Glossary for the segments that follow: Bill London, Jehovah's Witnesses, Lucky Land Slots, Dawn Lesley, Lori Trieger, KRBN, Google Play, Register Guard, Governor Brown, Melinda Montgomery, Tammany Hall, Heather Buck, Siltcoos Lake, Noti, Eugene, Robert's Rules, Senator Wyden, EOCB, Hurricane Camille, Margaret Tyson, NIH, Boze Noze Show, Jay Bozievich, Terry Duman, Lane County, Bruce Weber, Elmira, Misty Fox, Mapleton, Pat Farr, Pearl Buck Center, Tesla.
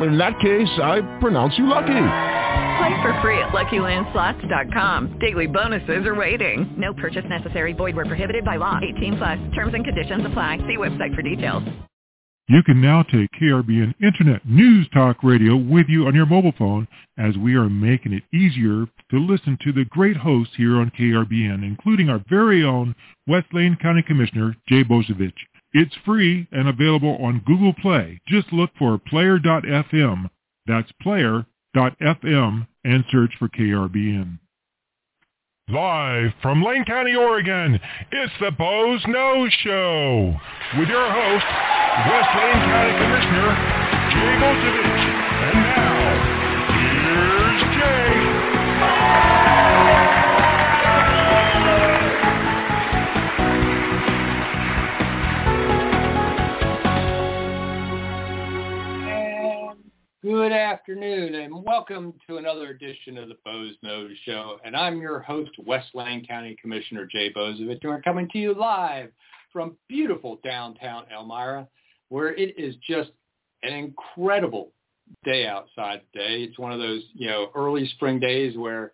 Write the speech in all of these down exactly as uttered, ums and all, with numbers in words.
In that case, I pronounce you lucky. Play for free at Lucky Land Slots dot com. Daily bonuses are waiting. No purchase necessary. Void where prohibited by law. eighteen plus. Terms and conditions apply. See website for details. You can now take K R B N Internet News Talk Radio with you on your mobile phone, as we are making it easier to listen to the great hosts here on K R B N, including our very own West Lane County Commissioner, Jay Bozievich. It's free and available on Google Play. Just look for player dot f m. That's player dot f m and search for K R B N. Live from Lane County, Oregon, it's the Boze Noze Show with your host, West Lane County Commissioner Jay Bozievich. And now, here's Jay. Good afternoon, and welcome to another edition of the Boze Noze Show. And I'm your host, West Lane County Commissioner Jay Bozievich. We're coming to you live from beautiful downtown Elmira, where it is just an incredible day outside today. It's one of those, you know, early spring days where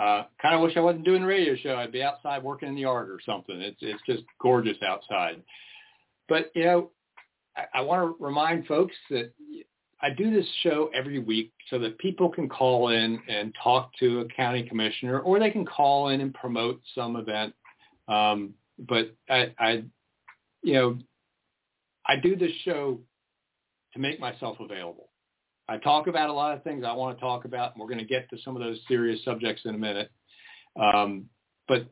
uh, kind of wish I wasn't doing the radio show. I'd be outside working in the yard or something. It's it's just gorgeous outside. But, you know, I, I want to remind folks that I do this show every week so that people can call in and talk to a county commissioner, or they can call in and promote some event. Um, but I, I, you know, I do this show to make myself available. I talk about a lot of things I want to talk about, and we're going to get to some of those serious subjects in a minute. Um, but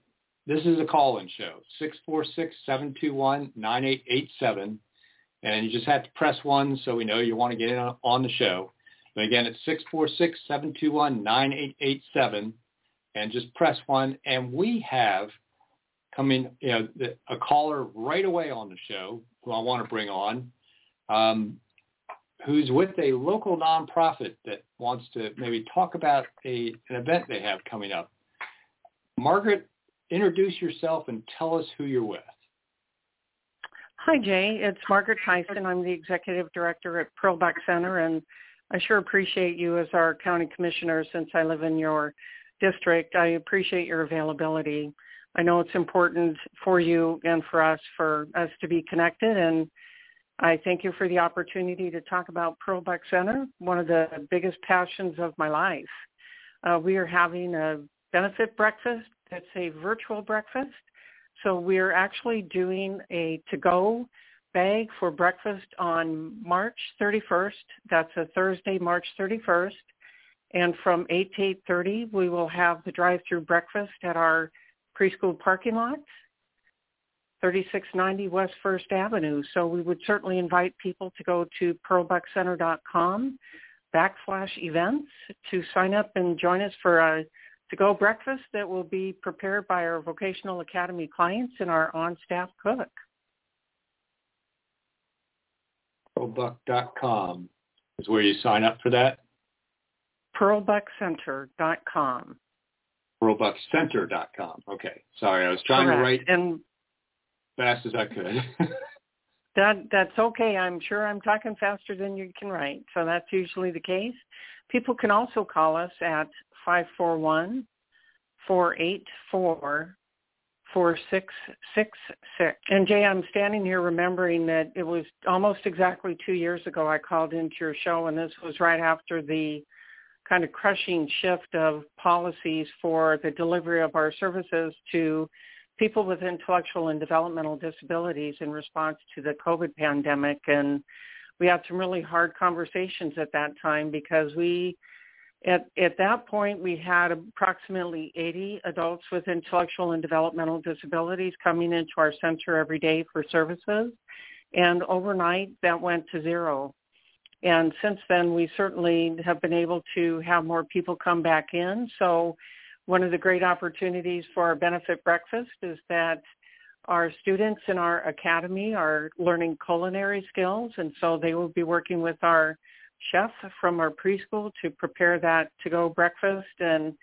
this is a call-in show, six four six, seven two one, nine eight eight seven. And you just have to press one so we know you want to get in on, on the show. But again, it's six four six, seven two one, nine eight eight seven. And just press one. And we have coming, you know, a caller right away on the show who I want to bring on, um, who's with a local nonprofit that wants to maybe talk about a an event they have coming up. Margaret, introduce yourself and tell us who you're with. Hi, Jay. It's Margaret Tyson. I'm the executive director at Pearl Buck Center, and I sure appreciate you as our county commissioner. Since I live in your district, I appreciate your availability. I know it's important for you and for us, for us to be connected, and I thank you for the opportunity to talk about Pearl Buck Center, one of the biggest passions of my life. Uh, we are having a benefit breakfast. It's a virtual breakfast, so we're actually doing a to-go bag for breakfast on March thirty-first. That's a Thursday, March thirty-first, and from eight to eight thirty, we will have the drive-through breakfast at our preschool parking lot, thirty-six ninety West First Avenue. So we would certainly invite people to go to pearl buck center dot com backslash events to sign up and join us for a to-go breakfast that will be prepared by our vocational academy clients and our on-staff cook. pearl buck dot com is where you sign up for that? pearl buck center dot com. pearl buck center dot com. Okay. Sorry, I was trying Correct. to write and fast as I could. that That's okay. I'm sure I'm talking faster than you can write, so that's usually the case. People can also call us at five four one, four eight four, four six six six. And, Jay, I'm standing here remembering that it was almost exactly two years ago I called into your show, and this was right after the kind of crushing shift of policies for the delivery of our services to people with intellectual and developmental disabilities in response to the COVID pandemic. And we had some really hard conversations at that time, because we, at, at that point, we had approximately eighty adults with intellectual and developmental disabilities coming into our center every day for services. And overnight, that went to zero. And since then, we certainly have been able to have more people come back in. So one of the great opportunities for our benefit breakfast is that our students in our academy are learning culinary skills, and so they will be working with our chef from our preschool to prepare that to-go breakfast, and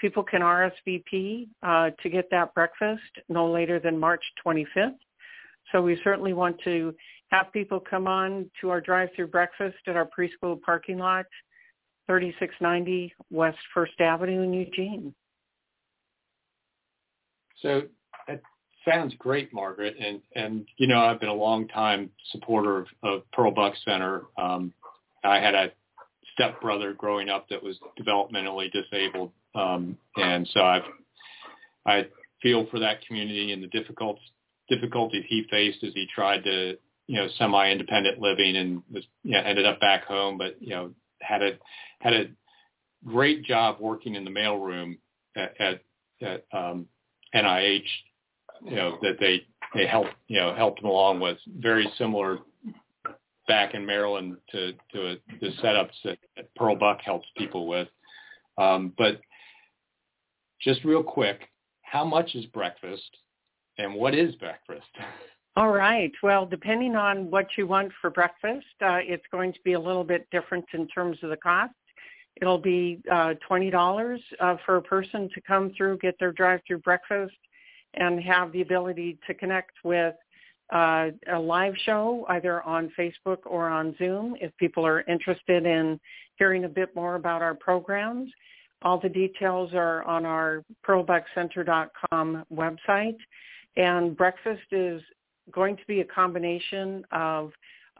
people can R S V P uh, to get that breakfast no later than March twenty-fifth. So we certainly want to have people come on to our drive-through breakfast at our preschool parking lot, thirty-six ninety West First Avenue in Eugene. So that sounds great, Margaret. And, and you know, I've been a long-time supporter of, of Pearl Buck Center. Um, I had a stepbrother growing up that was developmentally disabled. Um, and so I've, I feel for that community and the difficult, difficulties he faced as he tried to, you know, semi-independent living and was, you know, ended up back home, but, you know, had a, had a great job working in the mailroom at, at, at um, N I H, you know, that they, they helped, you know, helped him along with, very similar back in Maryland to, to the setups that, that Pearl Buck helps people with. Um, but just real quick, how much is breakfast and what is breakfast? All right. Well, depending on what you want for breakfast, uh, it's going to be a little bit different in terms of the cost. It'll be uh, twenty dollars uh, for a person to come through, get their drive-through breakfast, and have the ability to connect with uh, a live show either on Facebook or on Zoom if people are interested in hearing a bit more about our programs. All the details are on our pearl buck center dot com website. And breakfast is going to be a combination of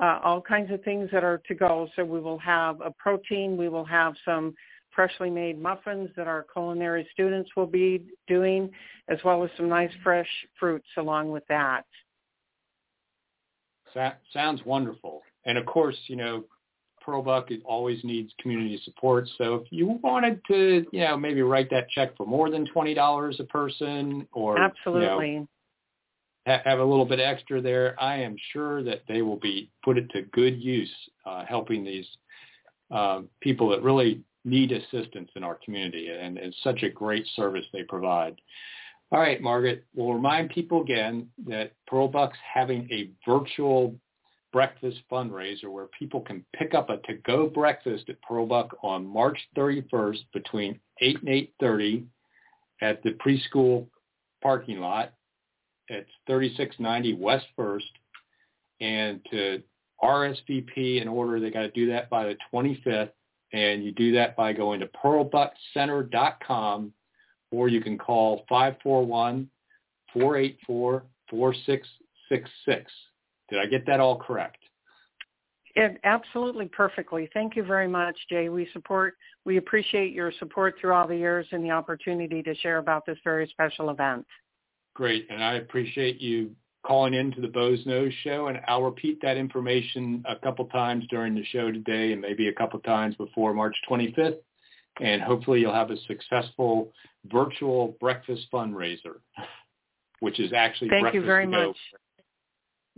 uh, all kinds of things that are to go. So we will have a protein. We will have some freshly made muffins that our culinary students will be doing, as well as some nice fresh fruits along with that. That sounds wonderful. And, of course, you know, Pearl Buck always needs community support. So if you wanted to, you know, maybe write that check for more than twenty dollars a person, or absolutely, you know, ha- have a little bit extra there, I am sure that they will be put it to good use, uh, helping these uh, people that really need assistance in our community. And it's such a great service they provide. All right, Margaret, we'll remind people again that Pearl Buck's having a virtual breakfast fundraiser where people can pick up a to-go breakfast at Pearl Buck on March thirty-first between eight and eight thirty at the preschool parking lot. It's thirty-six ninety West First. And to R S V P in order, they got to do that by the twenty-fifth. And you do that by going to pearl buck center dot com, or you can call five four one, four eight four, four six six six. Did I get that all correct? It, absolutely perfectly. Thank you very much, Jay. We support, we appreciate your support through all the years and the opportunity to share about this very special event. Great. And I appreciate you calling in to the Boze Noze Show. And I'll repeat that information a couple times during the show today and maybe a couple times before March twenty-fifth. And hopefully you'll have a successful virtual breakfast fundraiser, which is actually breakfast. Thank you very much.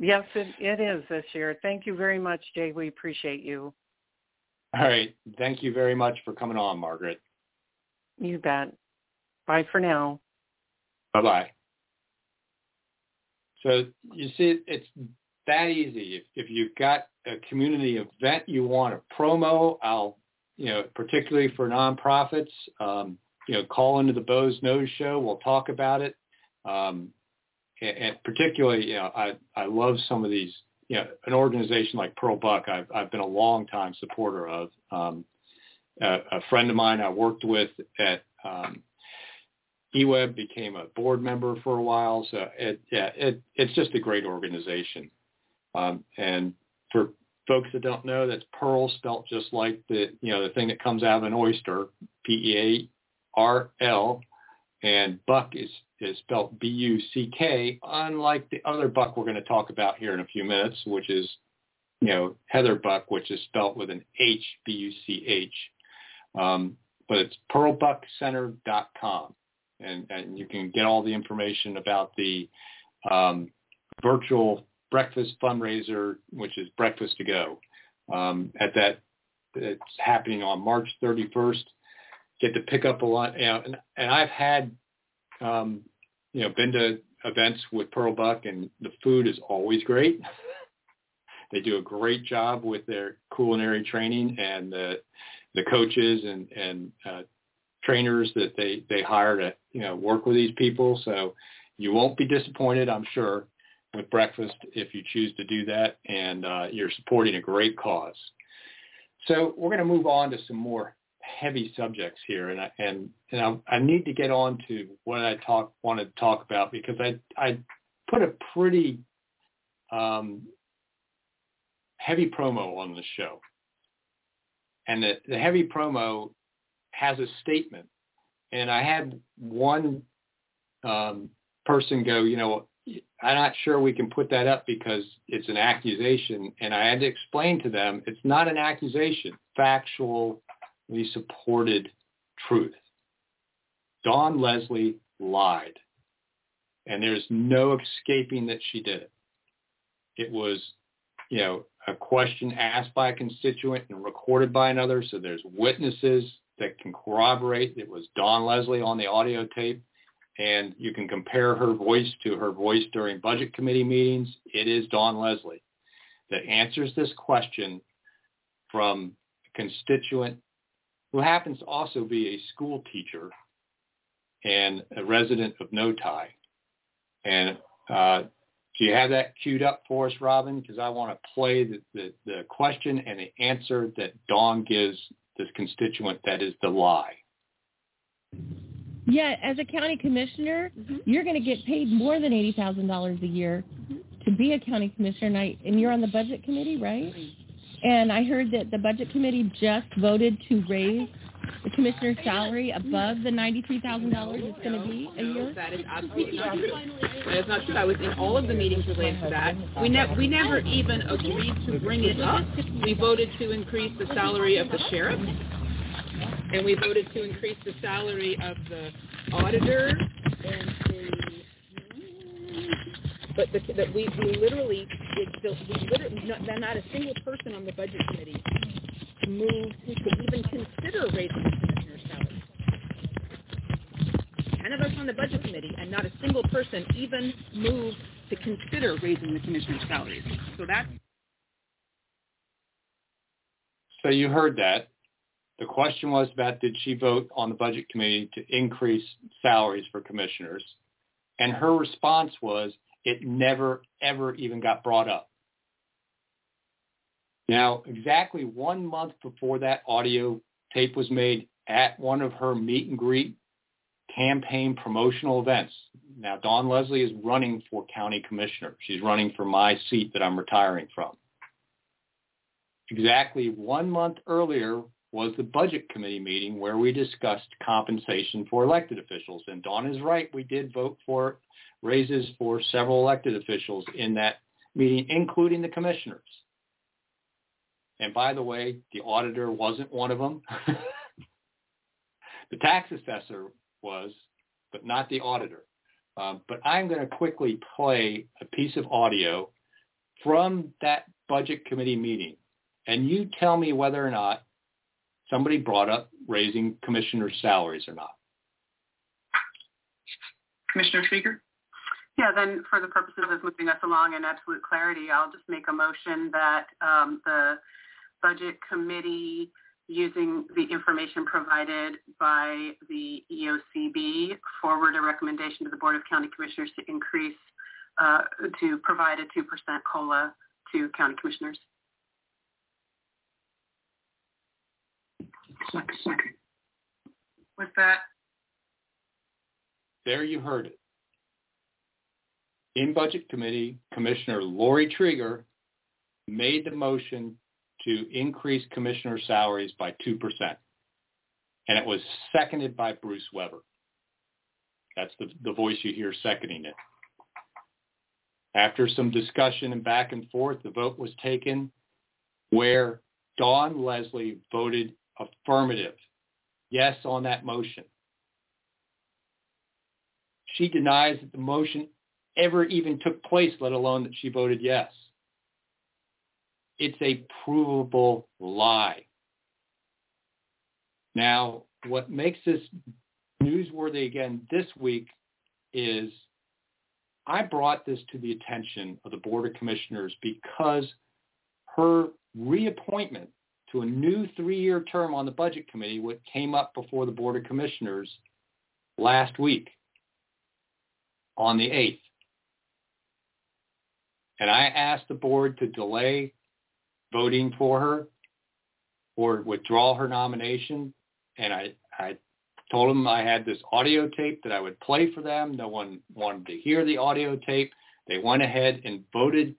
Yes, it, it is this year. Thank you very much, Jay. We appreciate you. All right. Thank you very much for coming on, Margaret. You bet. Bye for now. Bye-bye. So you see, it's that easy. If, if you've got a community event you want to promo, I'll, you know, particularly for nonprofits, um, you know, call into the Boze Noze Show. We'll talk about it. Um, And particularly, you know, I, I love some of these, you know, an organization like Pearl Buck, I've, I've been a longtime supporter of. Um, a, a friend of mine I worked with at um, E W E B became a board member for a while. So, it, yeah, it, it's just a great organization. Um, and for folks that don't know, that's Pearl spelt just like the, you know, the thing that comes out of an oyster, P E A R L, and Buck is is spelled B U C K, unlike the other Buck we're going to talk about here in a few minutes, which is, you know, Heather Buck, which is spelled with an H, B U C H. Um, but it's pearl buck center dot com. And, and you can get all the information about the um, virtual breakfast fundraiser, which is breakfast to go. Um, at that, it's happening on March thirty-first. Get to pick up a lot. You know, and, and I've had, um, you know, been to events with Pearl Buck, and the food is always great. They do a great job with their culinary training, and the, the coaches and, and uh, trainers that they, they hire to, you know, work with these people. So you won't be disappointed, I'm sure, with breakfast if you choose to do that, and uh, you're supporting a great cause. So we're going to move on to some more heavy subjects here, and I, and, and I, I need to get on to what I talk wanted to talk about, because I I put a pretty um, heavy promo on the show, and the, the heavy promo has a statement, and I had one um, person go, you know, I'm not sure we can put that up because it's an accusation, and I had to explain to them it's not an accusation, factual. We supported truth. Dawn Lesley lied, and there's no escaping that she did it. It was, you know, a question asked by a constituent and recorded by another, so there's witnesses that can corroborate it was Dawn Lesley on the audio tape, and you can compare her voice to her voice during budget committee meetings. It is Dawn Lesley that answers this question from a constituent who happens to also be a school teacher and a resident of Noti. And uh, do you have that queued up for us, Robin? Because I want to play the, the, the question and the answer that Dawn gives this constituent that is the lie. Yeah, as a county commissioner, mm-hmm. you're going to get paid more than eighty thousand dollars a year mm-hmm. to be a county commissioner, and, I, and you're on the budget committee, right? And I heard that the budget committee just voted to raise the commissioner's salary above the ninety-three thousand dollars it's going to be a year. No, that is absolutely not true. That is not true. I was in all of the meetings related to that. We, ne- we never even agreed to bring it up. We voted to increase the salary of the sheriff, and we voted to increase the salary of the auditor, and the... But the, that we, we literally, we literally not, not a single person on the budget committee moved who could even consider raising the commissioner's salary. Ten of us on the budget committee, and not a single person even moved to consider raising the commissioner's salary. So that's... So you heard that. The question was about, did she vote on the budget committee to increase salaries for commissioners? And her response was, it never, ever even got brought up. Now, exactly one month before that audio tape was made at one of her meet and greet campaign promotional events. Now, Dawn Lesley is running for county commissioner. She's running for my seat that I'm retiring from. Exactly one month earlier was the budget committee meeting where we discussed compensation for elected officials. And Dawn is right. We did vote for raises for several elected officials in that meeting, including the commissioners. And by the way, the auditor wasn't one of them. The tax assessor was, but not the auditor. Um, but I'm going to quickly play a piece of audio from that budget committee meeting. And you tell me whether or not somebody brought up raising commissioners' salaries or not. Commissioner Trieger? Yeah, then for the purposes of moving us along in absolute clarity, I'll just make a motion that um, the budget committee, using the information provided by the E O C B, forward a recommendation to the Board of County Commissioners to increase, uh, to provide a two percent C O L A to county commissioners. Second. With that. There you heard it. In budget committee, Commissioner Lori Trieger made the motion to increase commissioner salaries by two percent. And it was seconded by Bruce Weber. That's the, the voice you hear seconding it. After some discussion and back and forth, the vote was taken where Dawn Lesley voted affirmative, yes on that motion. She denies that the motion ever even took place, let alone that she voted yes. It's a provable lie. Now, what makes this newsworthy again this week is I brought this to the attention of the Board of Commissioners because her reappointment to a new three-year term on the Budget Committee, what came up before the Board of Commissioners last week on the eighth. And I asked the board to delay voting for her or withdraw her nomination. And I, I told them I had this audio tape that I would play for them. No one wanted to hear the audio tape. They went ahead and voted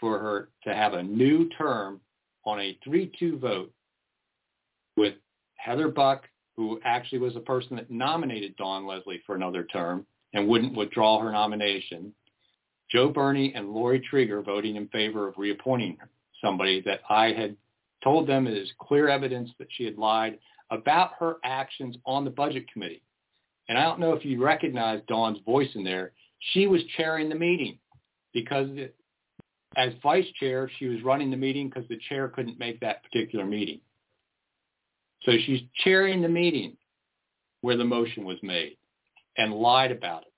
for her to have a new term on a three two vote with Heather Buck, who actually was the person that nominated Dawn Lesley for another term and wouldn't withdraw her nomination, Joe Berney and Lori Trieger voting in favor of reappointing somebody that I had told them is clear evidence that she had lied about her actions on the Budget Committee. And I don't know if you recognize Dawn's voice in there. She was chairing the meeting because as vice chair, she was running the meeting because the chair couldn't make that particular meeting. So she's chairing the meeting where the motion was made and lied about it.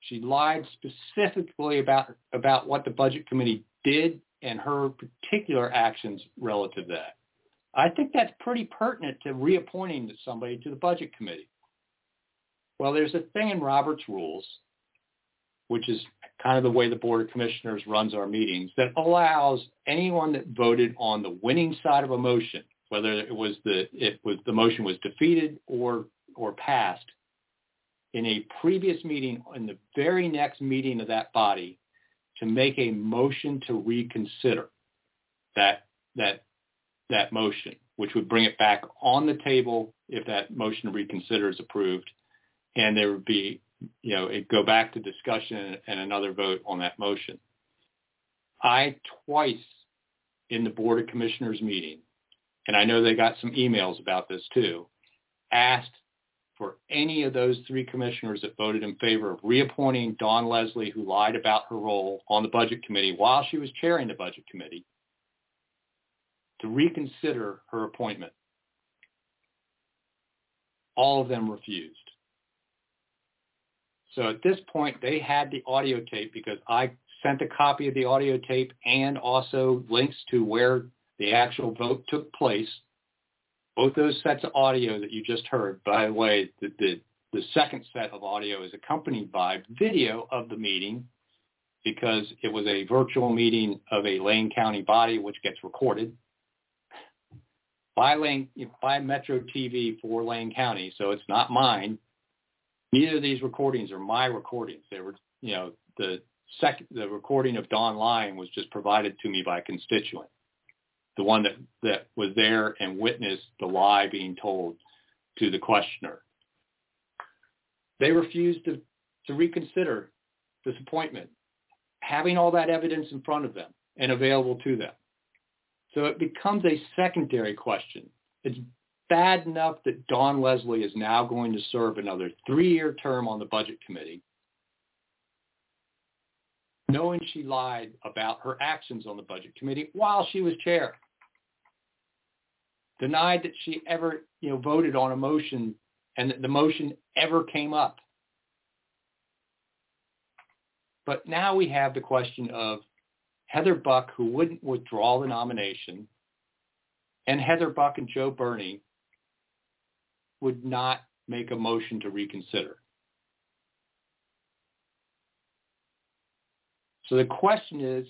She lied specifically about about what the Budget Committee did and her particular actions relative to that. I think that's pretty pertinent to reappointing somebody to the Budget Committee. Well, there's a thing in Robert's Rules, which is kind of the way the Board of Commissioners runs our meetings, that allows anyone that voted on the winning side of a motion, whether it was the it was the motion was defeated or or passed, in a previous meeting, in the very next meeting of that body, to make a motion to reconsider that that that motion, which would bring it back on the table if that motion to reconsider is approved, and there would be, you know, it'd go back to discussion and another vote on that motion. I twice in the Board of Commissioners meeting, and I know they got some emails about this too, asked for any of those three commissioners that voted in favor of reappointing Dawn Lesley, who lied about her role on the Budget Committee while she was chairing the Budget Committee, to reconsider her appointment. All of them refused. So at this point, they had the audio tape because I sent a copy of the audio tape and also links to where the actual vote took place. Both those sets of audio that you just heard, by the way, the, the, the second set of audio is accompanied by video of the meeting because it was a virtual meeting of a Lane County body, which gets recorded by Lane, by Metro T V for Lane County. So it's not mine. Neither of these recordings are my recordings. They were, you know, the second, the recording of Dawn lying was just provided to me by a constituent, the one that, that was there and witnessed the lie being told to the questioner. They refused to, to reconsider this appointment, having all that evidence in front of them and available to them. So it becomes a secondary question. It's bad enough that Dawn Lesley is now going to serve another three-year term on the Budget Committee, knowing she lied about her actions on the Budget Committee while she was chair. Denied that she ever, you know, voted on a motion and that the motion ever came up. But now we have the question of Heather Buck, who wouldn't withdraw the nomination, and Heather Buck and Joe Berney would not make a motion to reconsider. So the question is,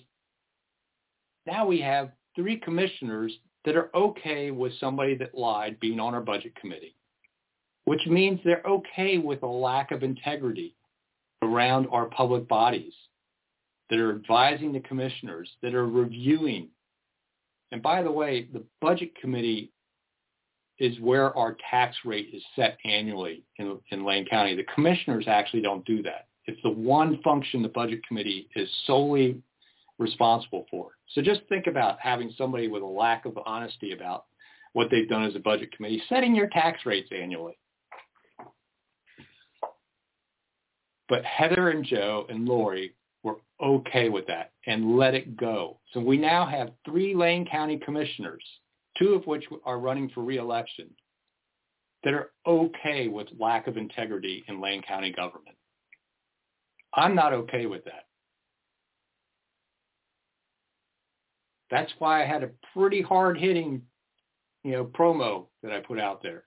now we have three commissioners that are okay with somebody that lied being on our Budget Committee, which means they're okay with a lack of integrity around our public bodies that are advising the commissioners, that are reviewing. And by the way, the Budget Committee is where our tax rate is set annually in, in Lane County. The commissioners actually don't do that. It's the one function the Budget Committee is solely responsible for. So just think about having somebody with a lack of honesty about what they've done as a Budget Committee, setting your tax rates annually. But Heather and Joe and Lori were okay with that and let it go. So we now have three Lane County commissioners, two of which are running for re-election, that are okay with lack of integrity in Lane County government. I'm not okay with that. That's why I had a pretty hard-hitting, you know, promo that I put out there.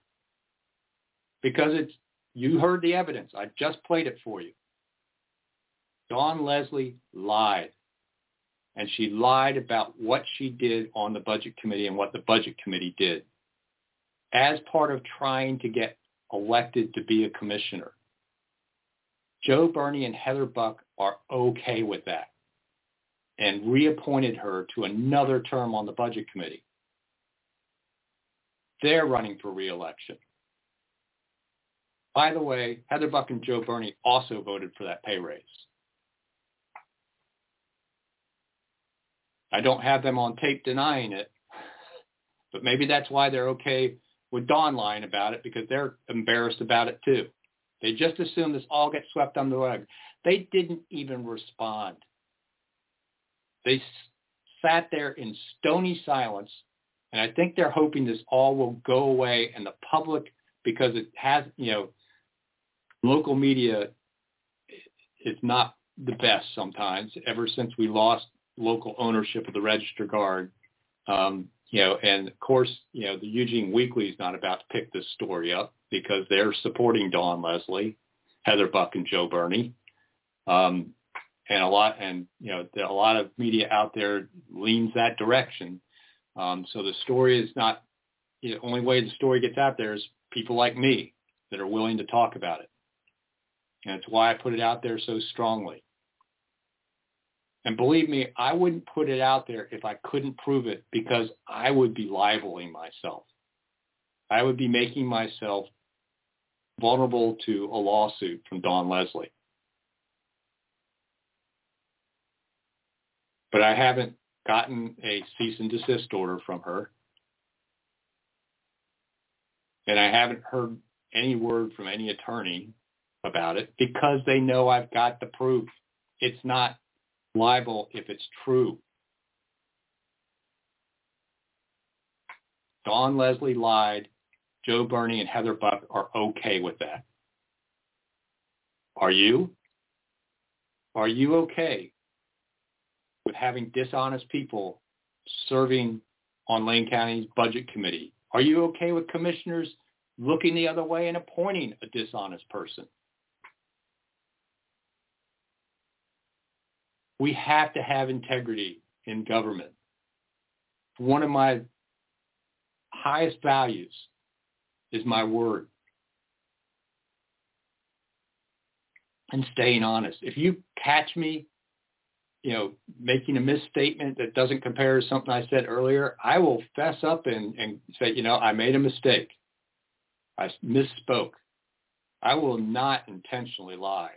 Because it's, you heard the evidence. I just played it for you. Dawn Lesley lied. And she lied about what she did on the Budget Committee and what the Budget Committee did as part of trying to get elected to be a commissioner. Joe Berney and Heather Buck are okay with that and reappointed her to another term on the Budget Committee. They're running for re-election. By the way, Heather Buck and Joe Berney also voted for that pay raise. I don't have them on tape denying it, but maybe that's why they're okay with Dawn lying about it, because they're embarrassed about it too. They just assume this all gets swept under the rug. They didn't even respond. They s- sat there in stony silence, and I think they're hoping this all will go away, and the public, because it has, you know, local media is not the best sometimes, ever since we lost local ownership of the Register Guard, um, you know, and of course, you know, the Eugene Weekly is not about to pick this story up because they're supporting Dawn Lesley, Heather Buck, and Joe Berney, um, and a lot, and you know, a lot of media out there leans that direction. Um, so the story is not, you know, the only way the story gets out there is people like me that are willing to talk about it, and it's why I put it out there so strongly. And believe me, I wouldn't put it out there if I couldn't prove it, because I would be libeling myself. I would be making myself vulnerable to a lawsuit from Dawn Lesley. But I haven't gotten a cease and desist order from her. And I haven't heard any word from any attorney about it, because they know I've got the proof. It's not libel if it's true. Dawn Lesley lied. Joe Berney and Heather Buck are okay with that. Are you? Are you okay with having dishonest people serving on Lane County's Budget Committee? Are you okay with commissioners looking the other way and appointing a dishonest person? We have to have integrity in government. One of my highest values is my word and staying honest. If you catch me, you know, making a misstatement that doesn't compare to something I said earlier, I will fess up and, and say, you know, I made a mistake. I misspoke. I will not intentionally lie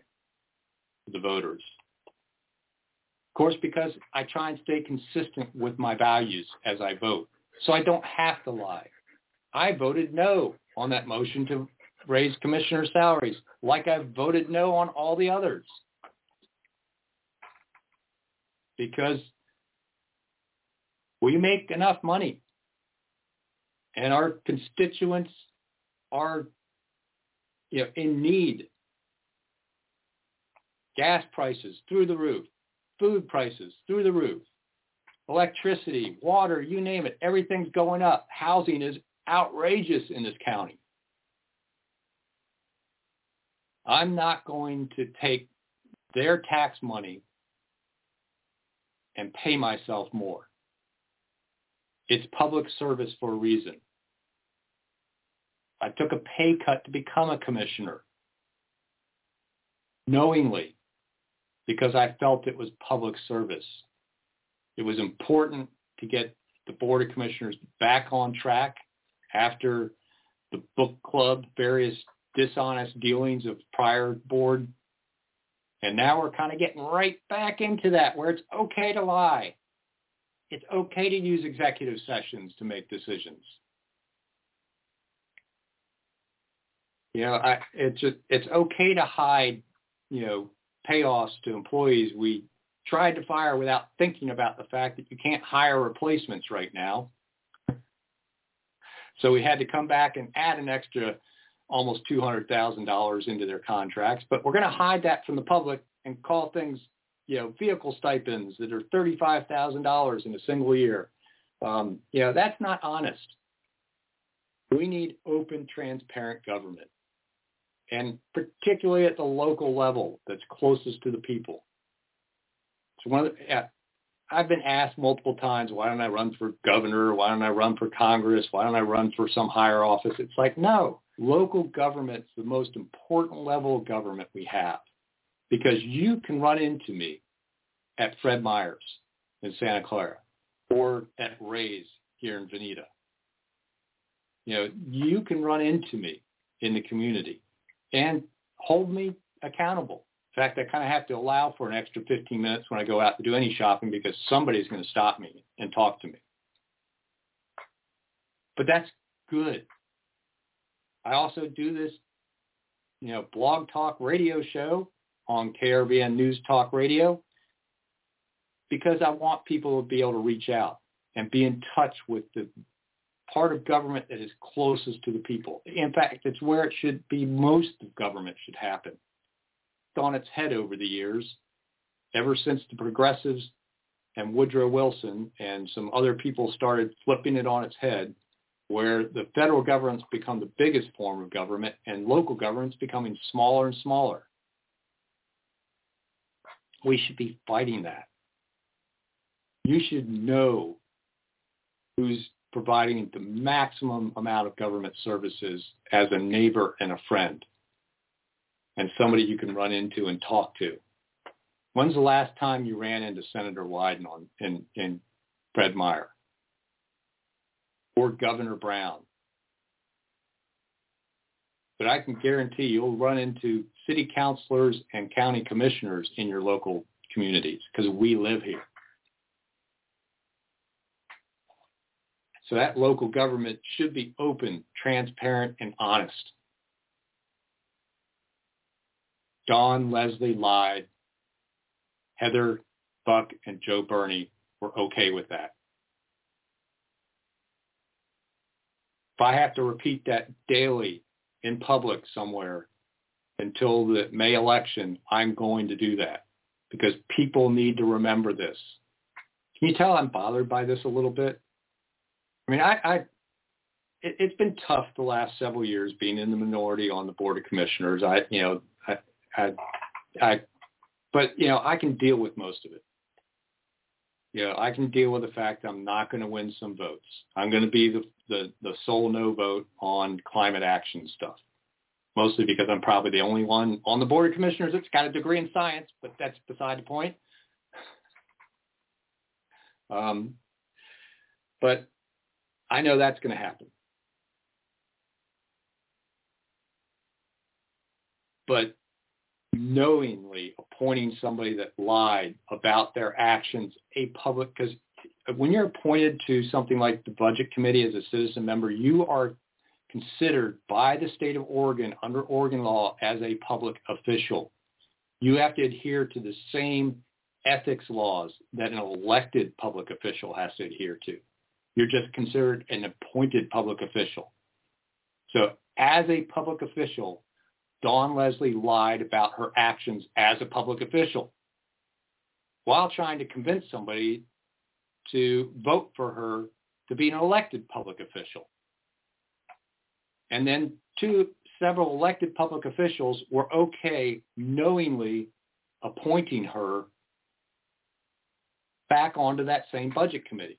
to the voters. Of course, because I try and stay consistent with my values as I vote, so I don't have to lie. I voted no on that motion to raise commissioner salaries, like I've voted no on all the others. Because we make enough money, and our constituents are, you know, in need. Gas prices through the roof. Food prices through the roof, electricity, water, you name it, everything's going up. Housing is outrageous in this county. I'm not going to take their tax money and pay myself more. It's public service for a reason. I took a pay cut to become a commissioner, knowingly, because I felt it was public service. It was important to get the Board of Commissioners back on track after the book club, various dishonest dealings of prior board. And now we're kind of getting right back into that, where it's okay to lie. It's okay to use executive sessions to make decisions. You know, I, it's just, it's okay to hide, you know, payoffs to employees we tried to fire without thinking about the fact that you can't hire replacements right now. So we had to come back and add an extra almost two hundred thousand dollars into their contracts, but we're going to hide that from the public and call things, you know, vehicle stipends that are thirty-five thousand dollars in a single year. Um, you know, that's not honest. We need open, transparent government, and particularly at the local level that's closest to the people. So one of the, I've been asked multiple times, why don't I run for governor? Why don't I run for Congress? Why don't I run for some higher office? It's like, no, local government's the most important level of government we have, because you can run into me at Fred Meyer's in Santa Clara or at Ray's here in Veneta. You know, you can run into me in the community and hold me accountable. In fact, I kind of have to allow for an extra fifteen minutes when I go out to do any shopping, because somebody's going to stop me and talk to me. But that's good. I also do this, you know, blog talk radio show on K R B N News Talk Radio, because I want people to be able to reach out and be in touch with the part of government that is closest to the people. In fact, it's where it should be. Most of government should happen. On its head over the years, ever since the progressives and Woodrow Wilson and some other people started flipping it on its head, where the federal government's become the biggest form of government and local government's becoming smaller and smaller. We should be fighting that. You should know who's providing the maximum amount of government services as a neighbor and a friend, and somebody you can run into and talk to. When's the last time you ran into Senator Wyden on, in, in Fred Meyer? Or Governor Brown? But I can guarantee you'll run into city councilors and county commissioners in your local communities, because we live here. So that local government should be open, transparent, and honest. Dawn Lesley lied. Heather Buck and Joe Berney were okay with that. If I have to repeat that daily in public somewhere until the May election, I'm going to do that, because people need to remember this. Can you tell I'm bothered by this a little bit? I mean, I, I it, it's been tough the last several years being in the minority on the Board of Commissioners. I, you know, I, I, I, but, you know, I can deal with most of it. You know, I can deal with the fact I'm not going to win some votes. I'm going to be the, the, the sole no vote on climate action stuff, mostly because I'm probably the only one on the Board of Commissioners that's got a degree in science, but that's beside the point. Um, but I know that's going to happen. But knowingly appointing somebody that lied about their actions, a public, because when you're appointed to something like the Budget Committee as a citizen member, you are considered by the state of Oregon under Oregon law as a public official. You have to adhere to the same ethics laws that an elected public official has to adhere to. You're just considered an appointed public official. So as a public official, Dawn Lesley lied about her actions as a public official while trying to convince somebody to vote for her to be an elected public official. And then two, several elected public officials were okay knowingly appointing her back onto that same budget committee.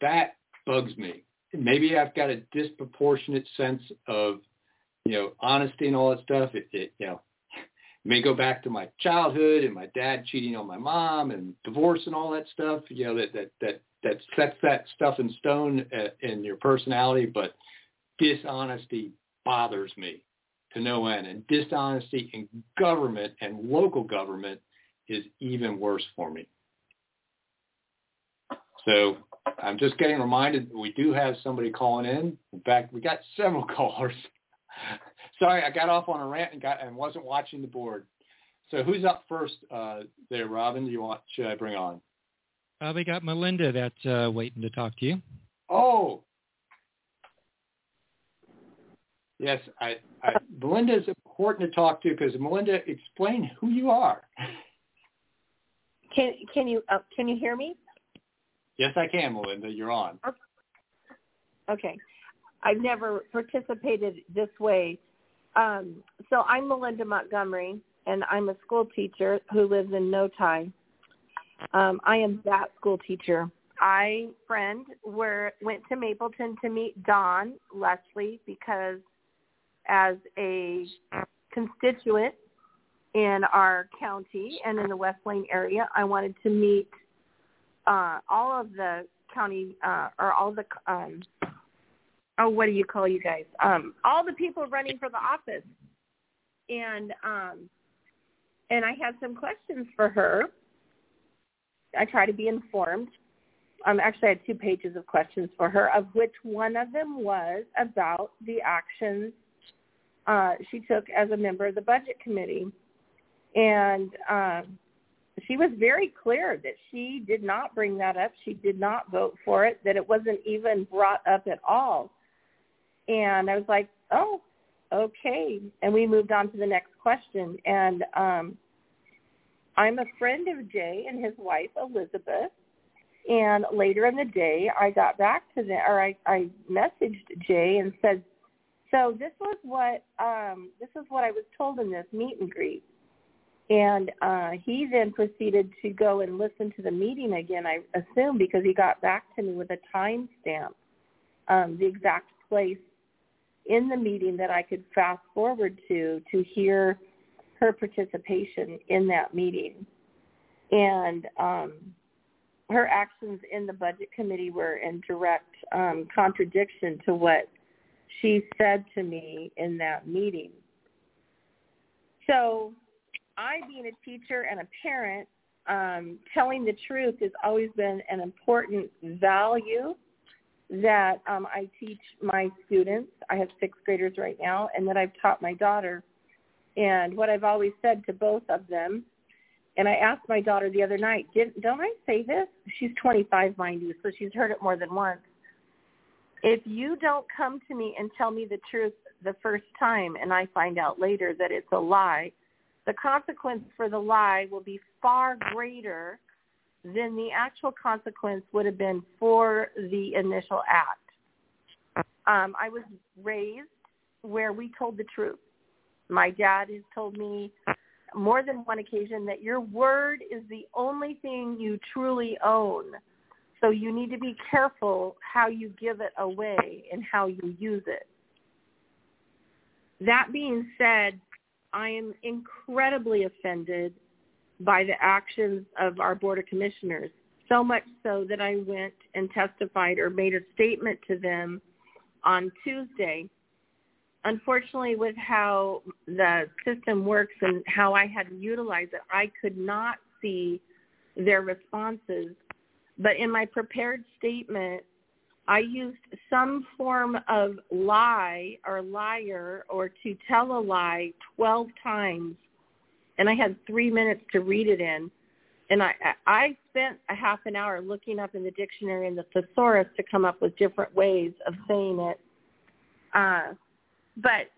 That bugs me. Maybe I've got a disproportionate sense of, you know, honesty and all that stuff. It, it, you know, it may go back to my childhood and my dad cheating on my mom and divorce and all that stuff, you know, that, that, that, that sets that stuff in stone in your personality. But dishonesty bothers me to no end. And dishonesty in government and local government is even worse for me. So I'm just getting reminded that we do have somebody calling in. In fact, we got several callers. Sorry, I got off on a rant and got and wasn't watching the board. So who's up first uh, there, Robin? Do you want? Should I bring on? Uh, we got Melinda that's uh, waiting to talk to you. Oh, yes. I, I Melinda is important to talk to because Melinda, explain who you are. Can can you uh, can you hear me? Yes, I can, Melinda. You're on. Okay. I've never participated this way. Um, so I'm Melinda Montgomery, and I'm a school teacher who lives in Noti. Um, I am that school teacher. I, friend, were, went to Mapleton to meet Dawn Lesley because as a constituent in our county and in the West Lane area, I wanted to meet uh, all of the county uh, or all the um, oh, what do you call you guys? Um, all the people running for the office. And um, and I had some questions for her. I try to be informed. Um, actually, I had two pages of questions for her, of which one of them was about the actions uh, she took as a member of the budget committee. And uh, she was very clear that she did not bring that up. She did not vote for it, that it wasn't even brought up at all. And I was like, oh, okay. And we moved on to the next question. And um, I'm a friend of Jay and his wife, Elizabeth. And later in the day, I got back to them, or I, I messaged Jay and said, so this was what um, this is what I was told in this meet and greet. And uh, he then proceeded to go and listen to the meeting again, I assume, because he got back to me with a time stamp, um, the exact place in the meeting that I could fast forward to to hear her participation in that meeting. And um her actions in the budget committee were in direct um, contradiction to what she said to me in that meeting. So I, being a teacher and a parent, um, telling the truth has always been an important value that um, I teach my students. I have sixth graders right now, and that I've taught my daughter. And what I've always said to both of them, and I asked my daughter the other night, Did, don't I say this? She's twenty-five, mind you, so she's heard it more than once. If you don't come to me and tell me the truth the first time and I find out later that it's a lie, the consequence for the lie will be far greater than the actual consequence would have been for the initial act. Um, I was raised where we told the truth. My dad has told me more than one occasion that your word is the only thing you truly own. So you need to be careful how you give it away and how you use it. That being said, I am incredibly offended by the actions of our Board of Commissioners, so much so that I went and testified or made a statement to them on Tuesday. Unfortunately, with how the system works and how I had to utilize it, I could not see their responses. But in my prepared statement, I used some form of lie or liar or to tell a lie twelve times, and I had three minutes to read it in. And I, I spent a half an hour looking up in the dictionary and the thesaurus to come up with different ways of saying it. Uh, But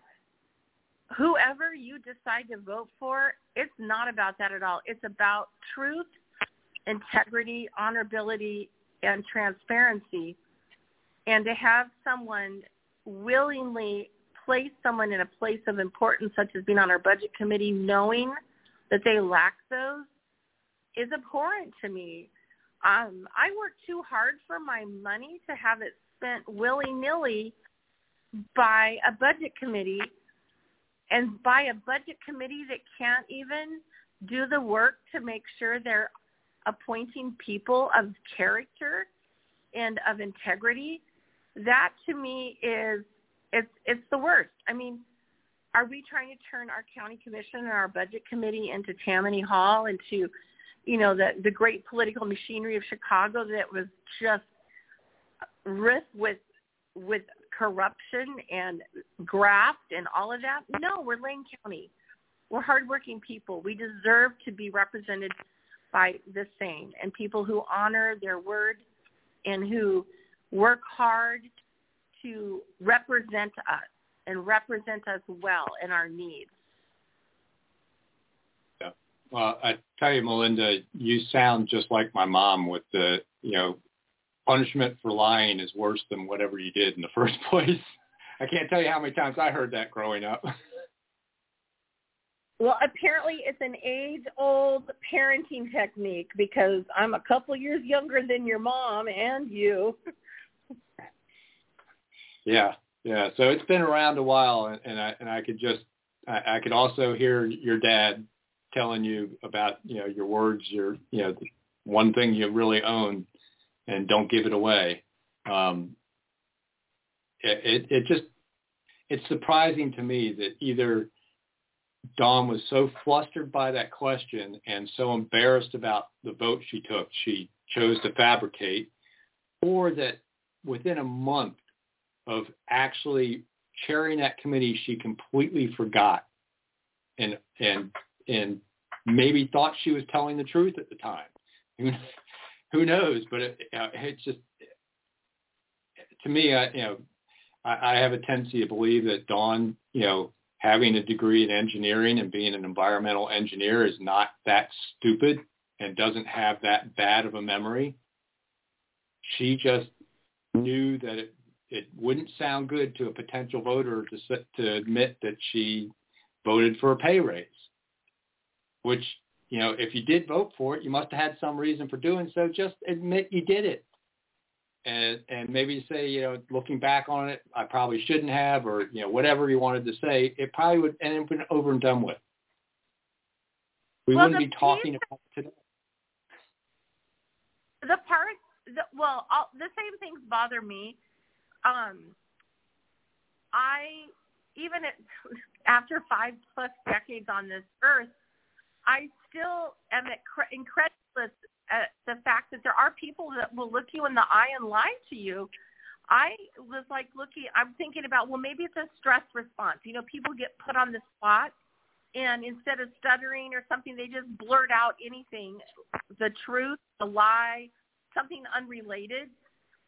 whoever you decide to vote for, it's not about that at all. It's about truth, integrity, honorability, and transparency. And to have someone willingly place someone in a place of importance, such as being on our budget committee, knowing that they lack those, is abhorrent to me. Um, I work too hard for my money to have it spent willy-nilly by a budget committee, and by a budget committee that can't even do the work to make sure they're appointing people of character and of integrity. That to me is, it's it's the worst. I mean, are we trying to turn our county commission and our budget committee into Tammany Hall, into, you know, the, the great political machinery of Chicago that was just riff with, with corruption and graft and all of that? No, we're Lane County. We're hardworking people. We deserve to be represented by the same, and people who honor their word and who work hard to represent us. and represent us well in our needs. Yeah. Well, I tell you, Melinda, you sound just like my mom with the, you know, punishment for lying is worse than whatever you did in the first place. I can't tell you how many times I heard that growing up. Well, apparently it's an age-old parenting technique because I'm a couple years younger than your mom and you. Yeah, yeah. So it's been around a while, and, and I and I could just I, I could also hear your dad telling you about, you know, your words, your, you know, one thing you really own, and don't give it away. Um, it it just it's surprising to me that either Dawn was so flustered by that question and so embarrassed about the vote she took, she chose to fabricate, or that within a month of actually chairing that committee, she completely forgot and and and maybe thought she was telling the truth at the time. Who, who knows? But it, it's just, to me, I, you know, I, I have a tendency to believe that Dawn, you know, having a degree in engineering and being an environmental engineer is not that stupid and doesn't have that bad of a memory. She just knew that it, it wouldn't sound good to a potential voter to to admit that she voted for a pay raise, which, you know, if you did vote for it, you must have had some reason for doing so. Just admit you did it. And, and maybe say, you know, looking back on it, I probably shouldn't have, or, you know, whatever you wanted to say, it probably would end up over and done with. We well, wouldn't be talking about it today. The part, the, well, all, the same things bother me. Um, I, even at, after five plus decades on this earth, I still am incredulous at the fact that there are people that will look you in the eye and lie to you. I was like looking, I'm thinking about, well, maybe it's a stress response. You know, people get put on the spot, and instead of stuttering or something, they just blurt out anything, the truth, the lie, something unrelated.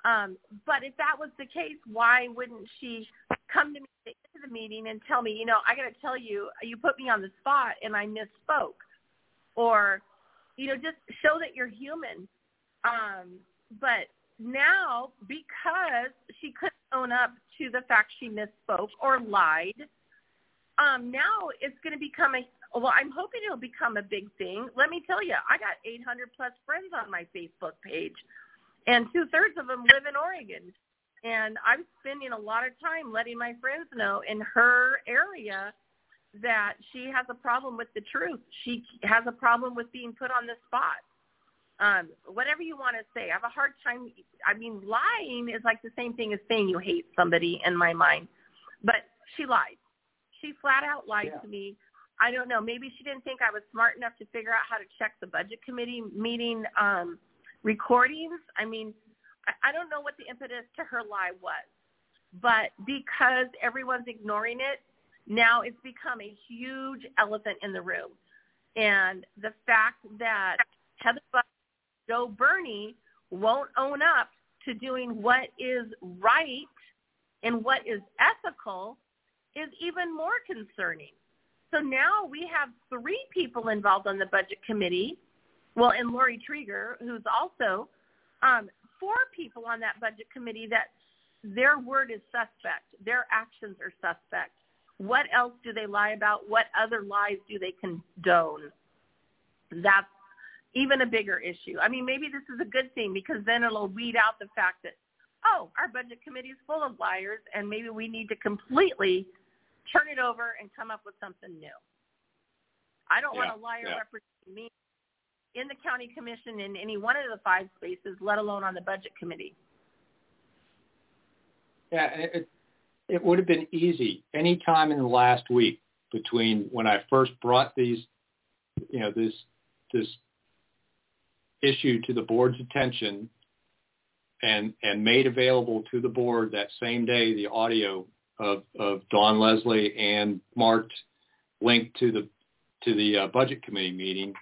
Um, but if that was the case, why wouldn't she come to me at the end of the meeting and tell me, you know, I got to tell you, you put me on the spot and I misspoke, or, you know, just show that you're human. Um, but now, because she couldn't own up to the fact she misspoke or lied, um, now it's going to become a, well, I'm hoping it'll become a big thing. Let me tell you, I got eight hundred plus friends on my Facebook page, and two-thirds of them live in Oregon. And I'm spending a lot of time letting my friends know in her area that she has a problem with the truth. She has a problem with being put on the spot. Um, whatever you want to say. I have a hard time. I mean, lying is like the same thing as saying you hate somebody in my mind. But she lied. She flat out lied yeah. to me. I don't know. Maybe she didn't think I was smart enough to figure out how to check the budget committee meeting um recordings. I mean, I don't know what the impetus to her lie was, but because everyone's ignoring it, now it's become a huge elephant in the room. And the fact that Heather Buck, Joe Berney won't own up to doing what is right and what is ethical is even more concerning. So now we have three people involved on the budget committee. Well, and Lori Trieger, who's also um, four people on that budget committee that their word is suspect. Their actions are suspect. What else do they lie about? What other lies do they condone? That's even a bigger issue. I mean, maybe this is a good thing because then it'll weed out the fact that, oh, our budget committee is full of liars and maybe we need to completely turn it over and come up with something new. I don't yeah, want a liar yeah. representing me in the county commission in any one of the five spaces, let alone on the budget committee. Yeah, it, it would have been easy any time in the last week between when I first brought these, you know, this this issue to the board's attention and and made available to the board that same day the audio of, of Dawn Lesley and Mark's link to the to the uh, budget committee meeting.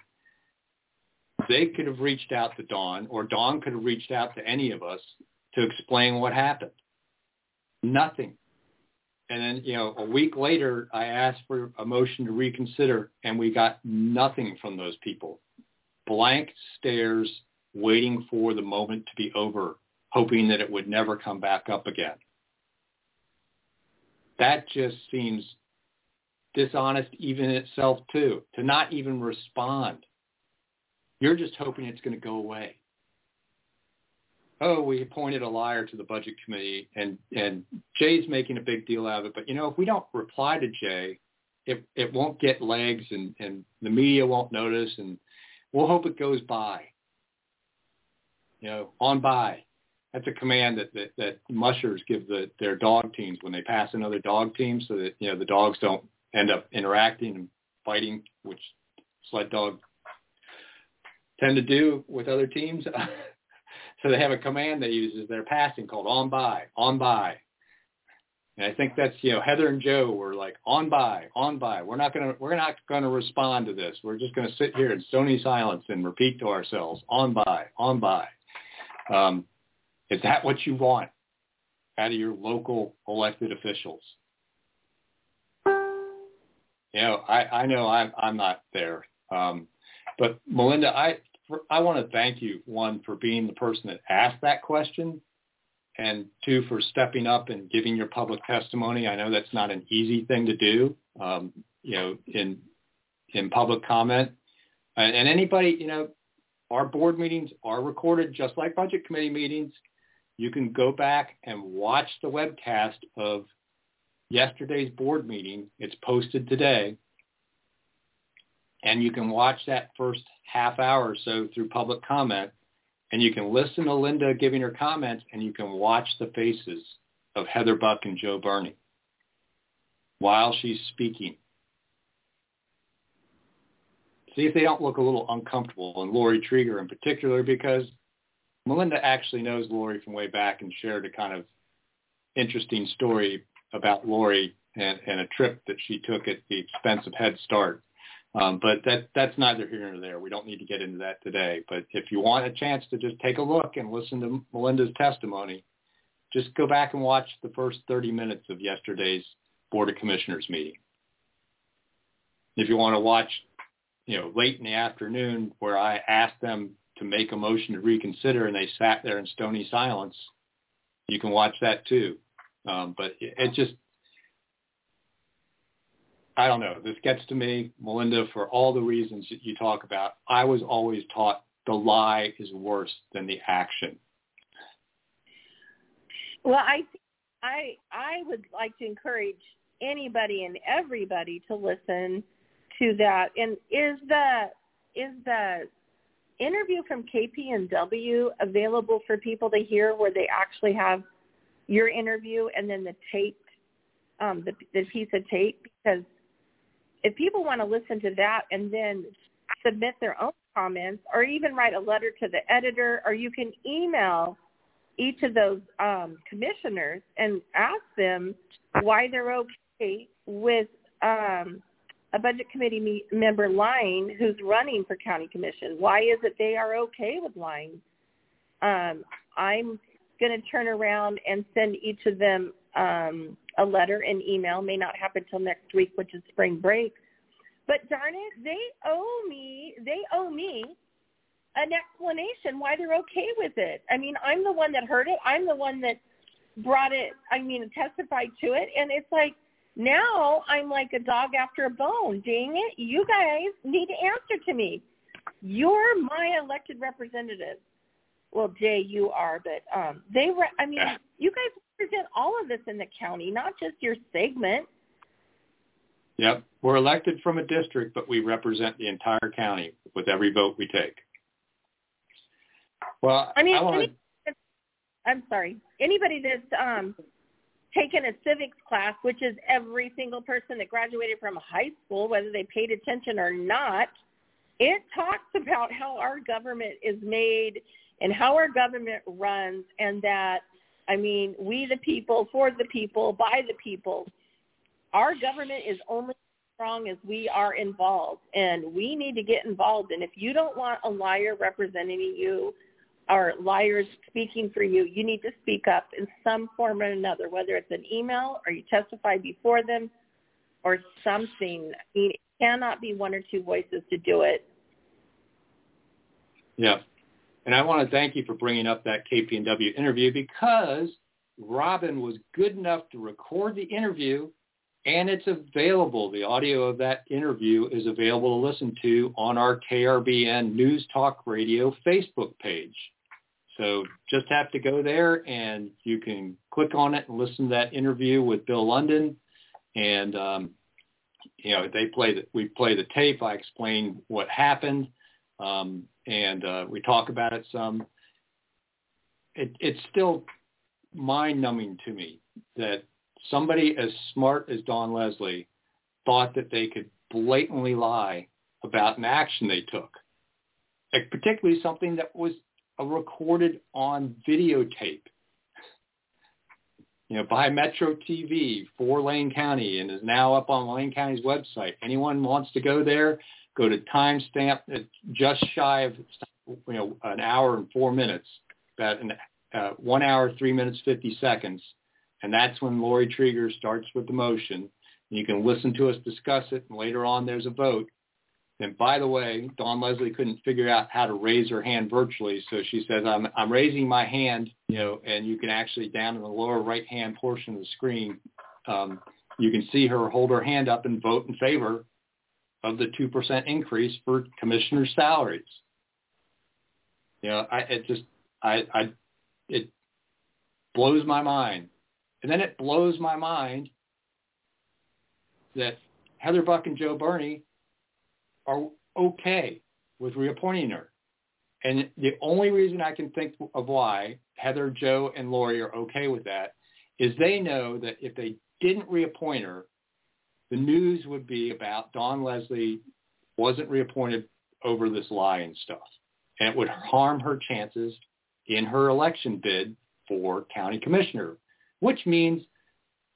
They could have reached out to Dawn, or Dawn could have reached out to any of us to explain what happened. Nothing. And then, you know, a week later, I asked for a motion to reconsider, and we got nothing from those people. Blank stares, waiting for the moment to be over, hoping that it would never come back up again. That just seems dishonest even in itself, too, to not even respond. You're just hoping it's going to go away. Oh, we appointed a liar to the budget committee, and, and Jay's making a big deal out of it. But, you know, if we don't reply to Jay, it it won't get legs, and, and the media won't notice, and we'll hope it goes by. You know, on by. That's a command that, that, that mushers give the, their dog teams when they pass another dog team so that, you know, the dogs don't end up interacting and fighting, which sled dogs tend to do with other teams. So they have a command they use as their passing called on by, on by. And I think that's, you know, Heather and Joe were like, on by, on by. We're not going to, we're not going to respond to this. We're just going to sit here in stony silence and repeat to ourselves, on by, on by. Um, is that what you want out of your local elected officials? You know, I, I know I'm, I'm not there. Um, but Melinda, I, I want to thank you, one, for being the person that asked that question, and two, for stepping up and giving your public testimony. I know that's not an easy thing to do, um, you know, in in public comment. And, and anybody, you know, our board meetings are recorded just like budget committee meetings. You can go back and watch the webcast of yesterday's board meeting. It's posted today. And you can watch that first half hour or so through public comment, and you can listen to Linda giving her comments, and you can watch the faces of Heather Buck and Joe Berney while she's speaking. See if they don't look a little uncomfortable, and Lori Trieger in particular, because Melinda actually knows Lori from way back and shared a kind of interesting story about Lori and, and a trip that she took at the expense of Head Start. Um, but that that's neither here nor there. We don't need to get into that today. But if you want a chance to just take a look and listen to Melinda's testimony, just go back and watch the first thirty minutes of yesterday's Board of Commissioners meeting. If you want to watch, you know, late in the afternoon where I asked them to make a motion to reconsider and they sat there in stony silence, you can watch that too. Um, but it, it just... I don't know. This gets to me, Melinda, for all the reasons that you talk about. I was always taught the lie is worse than the action. Well, I, I, I would like to encourage anybody and everybody to listen to that. And is the is the interview from K P N W available for people to hear, where they actually have your interview and then the tape, um, the, the piece of tape? Because if people want to listen to that and then submit their own comments, or even write a letter to the editor, or you can email each of those um, commissioners and ask them why they're okay with um, a budget committee me- member lying who's running for county commission. Why is it they are okay with lying? Um, I'm going to turn around and send each of them um, a letter and email. May not happen till next week, which is spring break. But darn it, they owe me, they owe me an explanation why they're okay with it. I mean, I'm the one that heard it. I'm the one that brought it, I mean, testified to it. And it's like, now I'm like a dog after a bone. Dang it, you guys need to answer to me. You're my elected representative. Well, Jay, you are, but um, they were, I mean, yeah. You guys represent all of us in the county, not just your segment. Yep. We're elected from a district, but we represent the entire county with every vote we take. Well, I mean, I wanna... I'm sorry. Anybody that's um, taken a civics class, which is every single person that graduated from high school, whether they paid attention or not, it talks about how our government is made and how our government runs, and that, I mean, we the people, for the people, by the people. Our government is only as strong as we are involved, and we need to get involved. And if you don't want a liar representing you, are liars speaking for you, you need to speak up in some form or another, whether it's an email or you testify before them or something. It cannot be one or two voices to do it. Yeah. And I want to thank you for bringing up that K P N W interview, because Robin was good enough to record the interview, and it's available. The audio of that interview is available to listen to on our K R B N News Talk Radio Facebook page. So just have to go there, and you can click on it and listen to that interview with Bill London. And, um, you know, they play the, we play the tape. I explain what happened. Um, and uh, we talk about it some. It, it's still mind-numbing to me that somebody as smart as Dawn Lesley thought that they could blatantly lie about an action they took, like particularly something that was recorded on videotape, you know, by Metro T V for Lane County, and is now up on Lane County's website. Anyone wants to go there, go to timestamp just shy of, you know, an hour and four minutes, about an, uh, one hour, three minutes, fifty seconds. And that's when Lori Trieger starts with the motion. And you can listen to us discuss it, and later on there's a vote. And by the way, Dawn Lesley couldn't figure out how to raise her hand virtually, so she says, I'm I'm raising my hand, you know, and you can actually, down in the lower right-hand portion of the screen, um, you can see her hold her hand up and vote in favor of the two percent increase for commissioners' salaries. You know, I, it just, I, I, it blows my mind. And then it blows my mind that Heather Buck and Joe Berney are okay with reappointing her. And the only reason I can think of why Heather, Joe, and Lori are okay with that is they know that if they didn't reappoint her, the news would be about Dawn Lesley wasn't reappointed over this lie and stuff. And it would harm her chances in her election bid for county commissioner, which means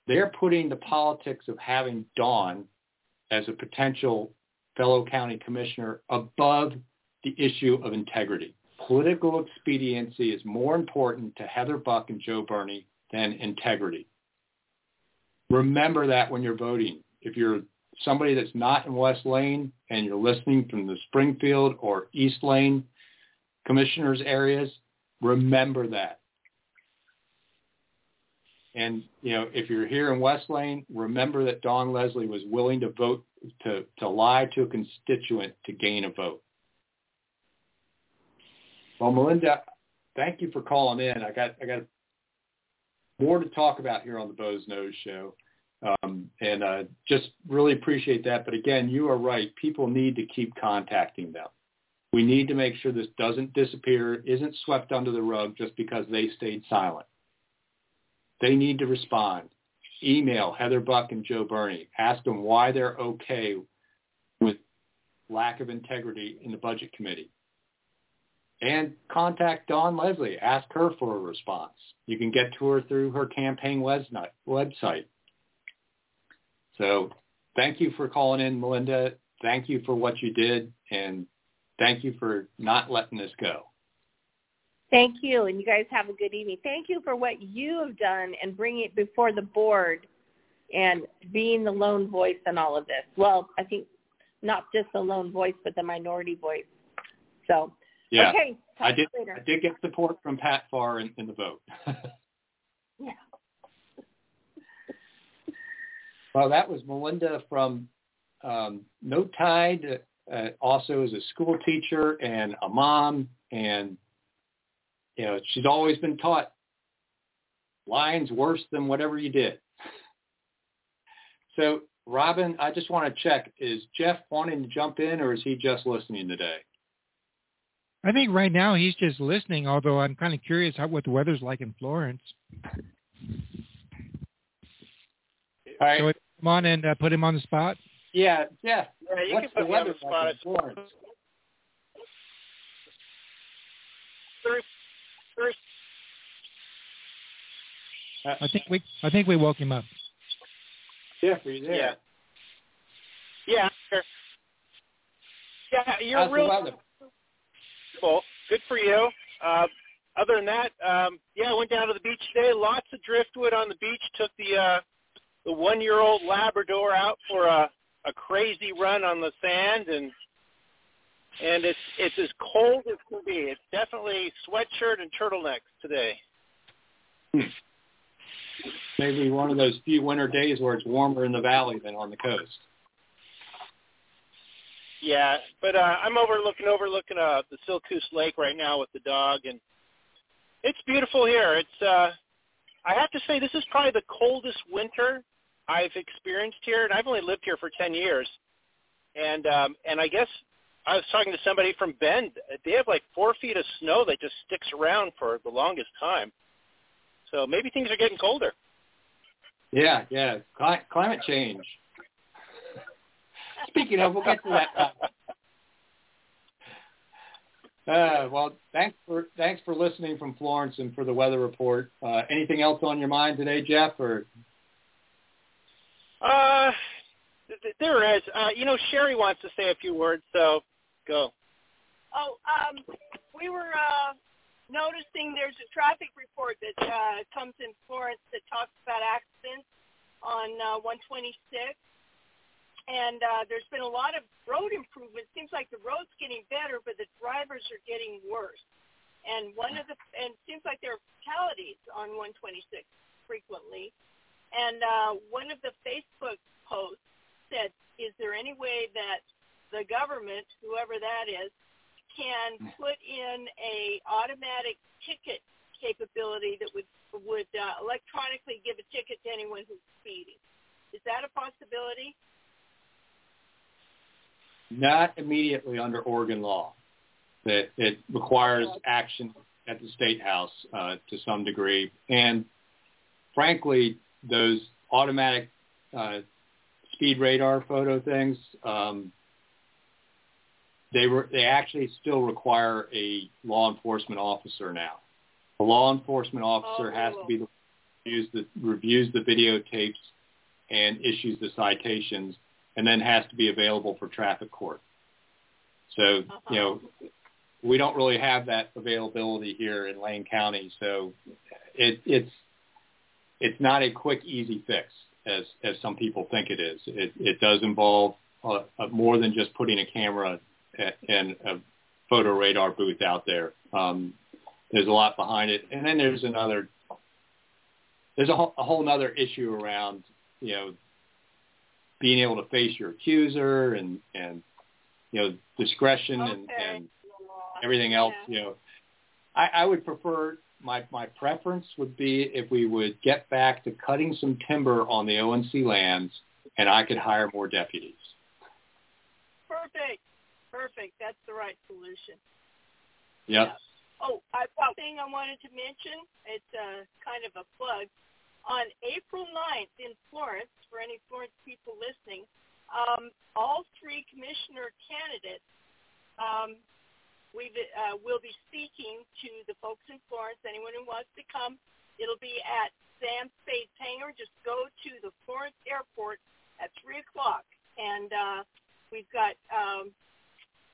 they're putting the politics of having Dawn as a potential fellow county commissioner above the issue of integrity. Political expediency is more important to Heather Buck and Joe Berney than integrity. Remember that when you're voting. If you're somebody that's not in West Lane and you're listening from the Springfield or East Lane commissioners areas, remember that. And, you know, if you're here in West Lane, remember that Dawn Lesley was willing to vote, to, to lie to a constituent to gain a vote. Well, Melinda, thank you for calling in. I got I got more to talk about here on the Boze Noze Show. Um, and uh, just really appreciate that. But again, you are right. People need to keep contacting them. We need to make sure this doesn't disappear, isn't swept under the rug just because they stayed silent. They need to respond. Email Heather Buck and Joe Berney. Ask them why they're okay with lack of integrity in the budget committee. And contact Dawn Lesley. Ask her for a response. You can get to her through her campaign website. So thank you for calling in, Melinda. Thank you for what you did. And thank you for not letting this go. Thank you, and you guys have a good evening. Thank you for what you have done and bringing it before the board and being the lone voice in all of this. Well, I think not just the lone voice, but the minority voice. So, yeah. Okay. I did, I did get support from Pat Farr in, in the vote. Yeah. Well, that was Melinda from um, Noti, uh, also is a school teacher and a mom, and you know, she's always been taught lying's worse than whatever you did. So, Robin, I just want to check, is Jeff wanting to jump in, or is he just listening today? I think right now he's just listening, although I'm kind of curious how, what the weather's like in Florence. All right. So come on and uh, put him on the spot. Yeah, Jeff, yeah, you what's can put the weather on the like in Florence? Sorry. I think we I think we woke him up. Jeff, are you there? Yeah. Yeah. Sure. Yeah, you're How's really cool. Good for you. Uh, other than that, um, yeah, I went down to the beach today. Lots of driftwood on the beach. Took the uh, the one-year-old Labrador out for a, a crazy run on the sand, and and it's it's as cold as can be. It's definitely sweatshirt and turtlenecks today. Maybe one of those few winter days where it's warmer in the valley than on the coast. Yeah, but uh, I'm overlooking overlooking uh, the Siltcoos Lake right now with the dog, and it's beautiful here. It's uh, I have to say this is probably the coldest winter I've experienced here, and I've only lived here for ten years. And um, and I guess I was talking to somebody from Bend. They have like four feet of snow that just sticks around for the longest time. So maybe things are getting colder. Yeah, yeah, Cli- climate change. Speaking of, we'll get to that. Uh, well, thanks for thanks for listening from Florence and for the weather report. Uh, anything else on your mind today, Jeff? Or uh, th- there is. Uh, you know, Sherry wants to say a few words, so go. Oh, um, we were uh, noticing there's a traffic report that uh, comes in Florence that talks about accidents on uh, one twenty-six. And uh, there's been a lot of road improvement. It seems like the road's getting better, but the drivers are getting worse. And one of the and it seems like there are fatalities on one twenty-six frequently. And uh, one of the Facebook posts said, "Is there any way that the government, whoever that is, can put in a automatic ticket capability that would would uh, electronically give a ticket to anyone who's speeding? Is that a possibility?" Not immediately under Oregon law. That it requires action at the state house uh, to some degree, and frankly, those automatic uh, speed radar photo things, um, they were they actually still require a law enforcement officer now. A law enforcement officer oh, has cool. to be the reviews the reviews the videotapes and issues the citations, and then has to be available for traffic court. So, uh-huh. you know, we don't really have that availability here in Lane County. So it, it's it's not a quick, easy fix, as as some people think it is. It, it does involve uh, more than just putting a camera and a photo radar booth out there. Um, there's a lot behind it. And then there's another, there's a whole, a whole other issue around, you know, being able to face your accuser and, and you know, discretion okay. and, and everything else, yeah. you know. I, I would prefer, my, my preference would be if we would get back to cutting some timber on the O N C lands and I could hire more deputies. Perfect. Perfect. That's the right solution. Yep. Yeah. Oh, I've got a thing I wanted to mention. It's uh, kind of a plug. On April ninth in Florence, for any Florence people listening, um, all three commissioner candidates um, we uh, will be speaking to the folks in Florence, anyone who wants to come. It'll be at Sam Spade's hangar. Just go to the Florence airport at three o'clock. And uh, we've got um,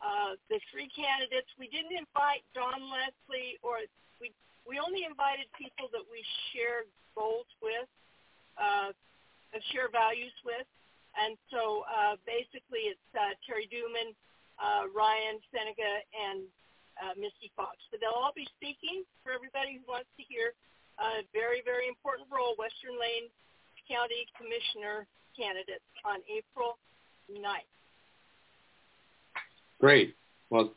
uh, the three candidates. We didn't invite Dawn Lesley or we. We only invited people that we share goals with, uh, share values with. And so uh, basically it's uh, Terry Duman, uh, Ryan Seneca, and uh, Misty Fox. So they'll all be speaking for everybody who wants to hear a very, very important role, Western Lane County Commissioner candidates on April ninth. Great. Well,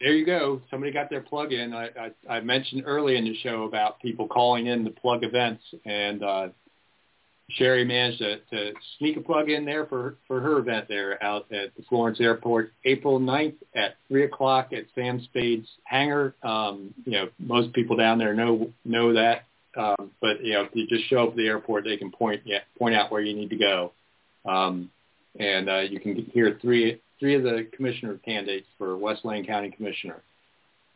there you go. Somebody got their plug in. I, I, I mentioned early in the show about people calling in the plug events, and uh, Sherry managed to, to sneak a plug in there for, for her event there out at the Florence Airport, April ninth at three o'clock at Sam Spade's hangar. Um, you know, most people down there know know that, um, but, you know, if you just show up at the airport, they can point yeah, point out where you need to go, um, and uh, you can hear three three of the commissioner candidates for West Lane County Commissioner.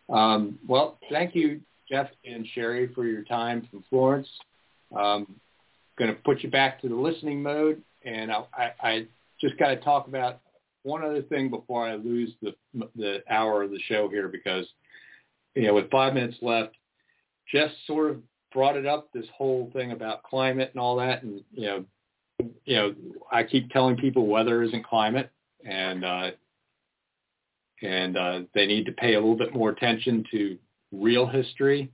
Um, well, thank you, Jeff and Sherry, for your time from Florence. Um, going to put you back to the listening mode, and I, I, I just got to talk about one other thing before I lose the, the hour of the show here, because you know, with five minutes left, just sort of brought it up, this whole thing about climate and all that. And, you know, you know, I keep telling people weather isn't climate, and uh, and uh, they need to pay a little bit more attention to real history,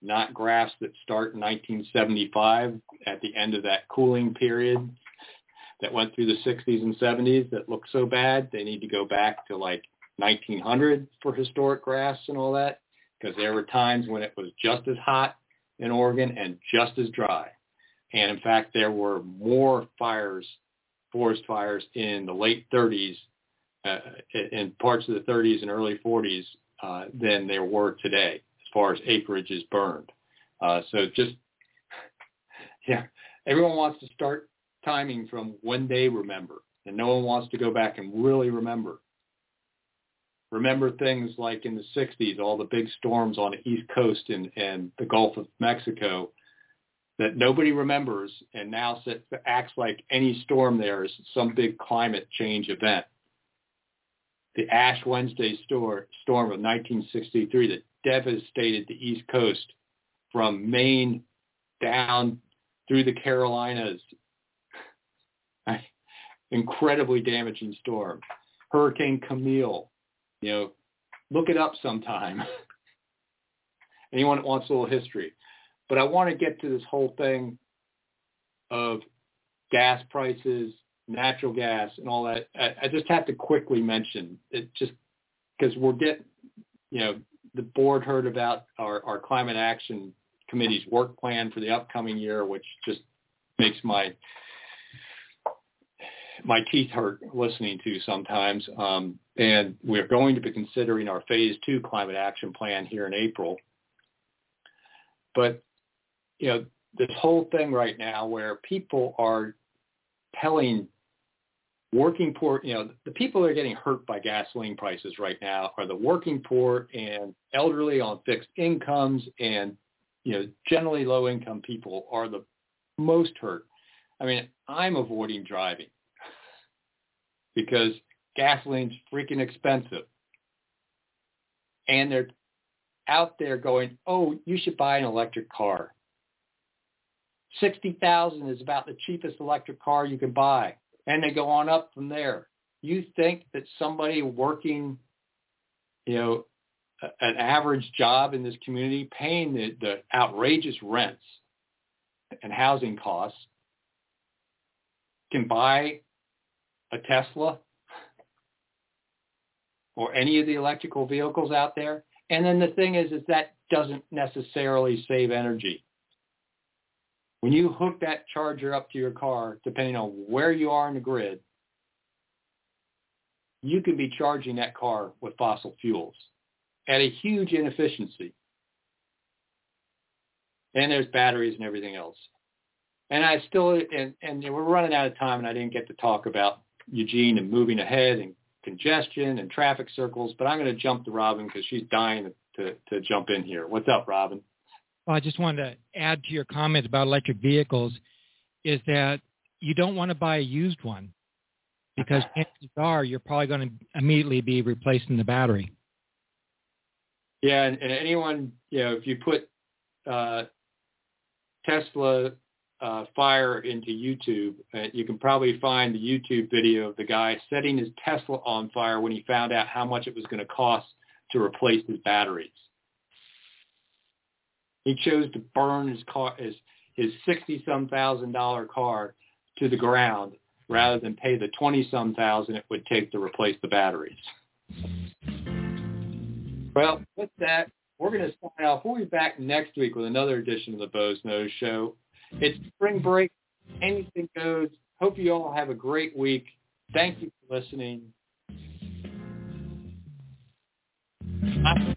not graphs that start in nineteen seventy-five at the end of that cooling period that went through the sixties and seventies that look so bad. They need to go back to like nineteen hundred for historic graphs and all that, because there were times when it was just as hot in Oregon and just as dry. And in fact, there were more fires, forest fires, in the late thirties, uh, in parts of the thirties and early forties uh, than there were today, as far as acreage is burned. Uh, so just, yeah, everyone wants to start timing from when they remember, and no one wants to go back and really remember. Remember things like in the sixties, all the big storms on the East Coast and, and the Gulf of Mexico that nobody remembers, and now sits, acts like any storm there is some big climate change event. The Ash Wednesday storm of nineteen sixty-three that devastated the East Coast from Maine down through the Carolinas. Incredibly damaging storm. Hurricane Camille. You know, look it up sometime. Anyone that wants a little history. But I want to get to this whole thing of gas prices, natural gas, and all that. I, I just have to quickly mention it, just because we're getting, you know, the board heard about our, our Climate Action Committee's work plan for the upcoming year, which just makes my my teeth hurt listening to sometimes. Um, and we're going to be considering our phase two climate action plan here in April. But, you know, this whole thing right now where people are telling working poor, you know, the people that are getting hurt by gasoline prices right now are the working poor and elderly on fixed incomes, and, you know, generally low income people are the most hurt. I mean, I'm avoiding driving, because gasoline's freaking expensive. And they're out there going, oh, you should buy an electric car. sixty thousand dollars is about the cheapest electric car you can buy. And they go on up from there. You think that somebody working, you know, a, an average job in this community, paying the, the outrageous rents and housing costs, can buy a Tesla or any of the electrical vehicles out there? And then the thing is, is that doesn't necessarily save energy. When you hook that charger up to your car, depending on where you are in the grid, you could be charging that car with fossil fuels at a huge inefficiency. And there's batteries and everything else. And I still, and, and we're running out of time, and I didn't get to talk about Eugene and moving ahead and congestion and traffic circles, but I'm going to jump to Robin because she's dying to, to jump in here. What's up, Robin? Well, I just wanted to add to your comment about electric vehicles is that you don't want to buy a used one, because chances are you're probably going to immediately be replacing the battery. Yeah, and, and anyone, you know, if you put uh, Tesla Uh, fire into YouTube, uh, you can probably find the YouTube video of the guy setting his Tesla on fire when he found out how much it was going to cost to replace his batteries. He chose to burn his car, his his sixty-some thousand dollar car, to the ground rather than pay the twenty-some thousand it would take to replace the batteries. Well, with that, we're going to sign off. We'll be back next week with another edition of the Boze Noze Show. It's spring break. Anything goes. Hope you all have a great week. Thank you for listening. Bye.